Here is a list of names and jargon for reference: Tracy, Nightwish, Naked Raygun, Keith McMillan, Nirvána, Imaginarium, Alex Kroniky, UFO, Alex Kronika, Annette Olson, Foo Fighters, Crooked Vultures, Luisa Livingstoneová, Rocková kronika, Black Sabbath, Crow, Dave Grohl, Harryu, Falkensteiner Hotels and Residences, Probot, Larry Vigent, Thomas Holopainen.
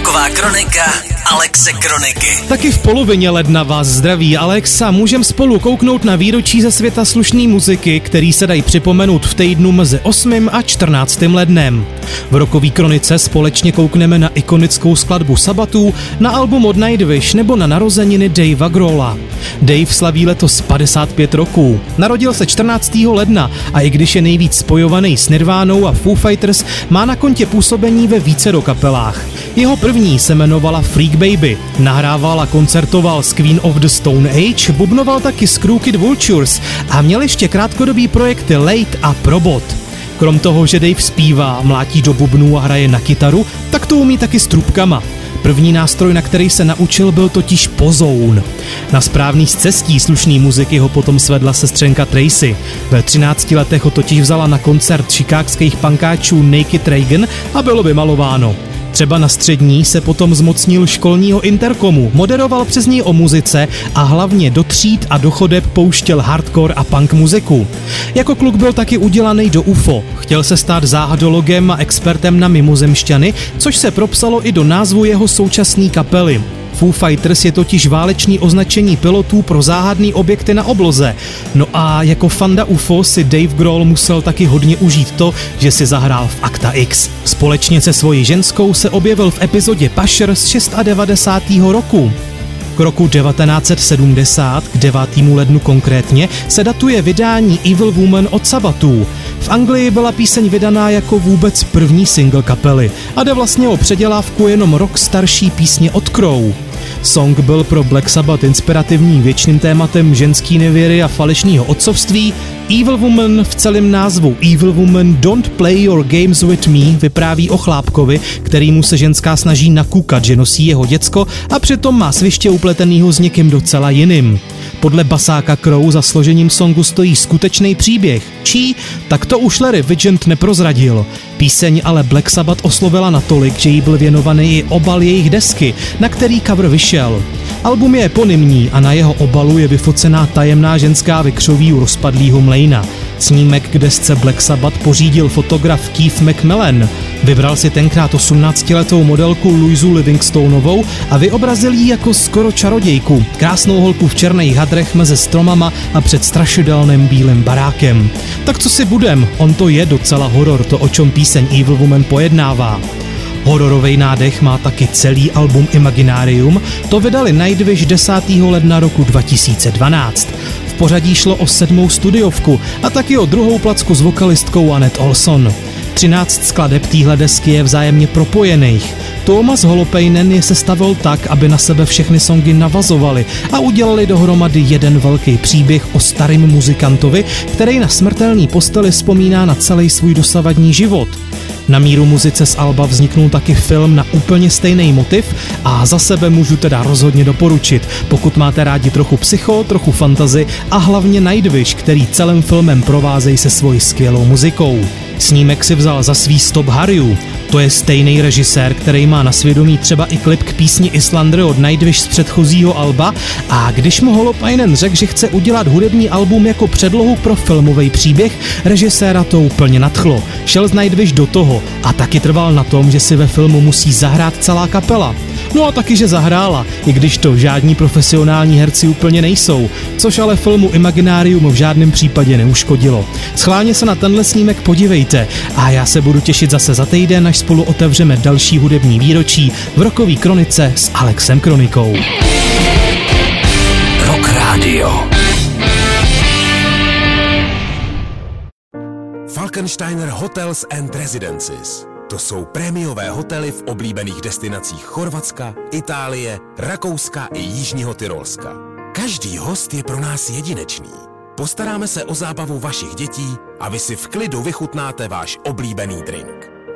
Rocková kronika Alexe Kroniky. Taky v polovině ledna vás zdraví Alexa. Můžeme spolu kouknout na výročí ze světa slušné muziky, který se dají připomenout v týdnu mezi 8. a 14. lednem. V Rockové kronice společně koukneme na ikonickou skladbu Sabbathu, na album od Nightwish nebo na narozeniny Davea Grohla. Dave slaví letos 55 roků. Narodil se 14. ledna a i když je nejvíc spojovaný s Nirvánou a Foo Fighters, má na kontě působení ve vícero kapelách. Jeho první se jmenovala Freak Baby. Nahrával a koncertoval s Queens of the Stone Age, bubnoval taky s Crooked Vultures a měl ještě krátkodobý projekty Late a Probot. Krom toho, že Dave zpívá, mlátí do bubnů a hraje na kytaru, tak to umí taky s trubkama. První nástroj, na který se naučil, byl totiž pozoun. Na správný cestí slušný muziky ho potom svedla sestřenka Tracy. Ve 13 letech ho totiž vzala na koncert chicagských pankáčů Naked Raygun a bylo vymalováno. Třeba na střední se potom zmocnil školního interkomu, moderoval přes něj o muzice a hlavně do tříd a do chodeb pouštěl hardcore a punk muziku. Jako kluk byl taky udělaný do UFO, chtěl se stát záhadologem a expertem na mimozemšťany, což se propsalo i do názvu jeho současné kapely. Foo Fighters je totiž váleční označení pilotů pro záhadný objekty na obloze. No a jako fanda UFO si Dave Grohl musel taky hodně užít to, že si zahrál v Akta X. Společně se svojí ženskou se objevil v epizodě Pašer z 96. roku. K roku 1970, k 9. lednu konkrétně, se datuje vydání Evil Woman od Sabbathu. V Anglii byla píseň vydaná jako vůbec první single kapely a jde vlastně o předělávku jenom rok starší písně od Crow. Song byl pro Black Sabbath inspirativní věčným tématem ženský nevěry a falešného otcovství. Evil Woman v celém názvu Evil Woman Don't Play Your Games With Me vypráví o chlápkovi, kterýmu se ženská snaží nakukat, že nosí jeho děcko a přitom má sviště upletenýho s někým docela jiným. Podle basáka Crow za složením songu stojí skutečný příběh. Čí? Tak to už Larry Vigent neprozradil. Píseň ale Black Sabbath oslovila natolik, že jí byl věnovaný i obal jejich desky, na který cover vyšel. Album je eponymní a na jeho obalu je vyfocená tajemná ženská ve křoví rozpadlýho mlejna. Snímek k desce Black Sabbath pořídil fotograf Keith McMillan. Vybral si tenkrát 18-letou modelku Luisu Livingstoneovou a vyobrazil ji jako skoro čarodějku, krásnou holku v černých hadrech mezi stromama a před strašidelným bílým barákem. Tak co si budem, on to je docela horor, to o čem píseň Evil Woman pojednává. Hororovej nádech má taky celý album Imaginarium, to vydali Nightwish 10. ledna roku 2012. V pořadí šlo o 7. studiovku a taky o 2. placku s vokalistkou Annette Olson. 13 skladeb téhle desky je vzájemně propojených. Thomas Holopainen je sestavil tak, aby na sebe všechny songy navazovaly a udělali dohromady jeden velký příběh o starém muzikantovi, který na smrtelný posteli vzpomíná na celý svůj dosavadní život. Na míru muzice z alba vzniknul taky film na úplně stejný motiv a za sebe můžu teda rozhodně doporučit, pokud máte rádi trochu psycho, trochu fantasy a hlavně Nightwish, který celým filmem provázejí se svojí skvělou muzikou. Snímek si vzal za svý stop Harryu. To je stejný režisér, který má na svědomí třeba i klip k písni Islander od Nightwish z předchozího alba, a když mu Holopainen řekl, že chce udělat hudební album jako předlohu pro filmový příběh, režiséra to úplně nadchlo. Šel z Nightwish do toho a taky trval na tom, že si ve filmu musí zahrát celá kapela. No a taky, že zahrála, i když to žádní profesionální herci úplně nejsou, což ale filmu Imaginarium v žádném případě neuškodilo. Schválně se na tenhle snímek podívejte a já se budu těšit zase za týden, až spolu otevřeme další hudební výročí v Rockové kronice s Alexem Kronikou. Rock Radio. Falkensteiner Hotels and Residences. To jsou prémiové hotely v oblíbených destinacích Chorvatska, Itálie, Rakouska i Jižního Tyrolska. Každý host je pro nás jedinečný. Postaráme se o zábavu vašich dětí a vy si v klidu vychutnáte váš oblíbený drink.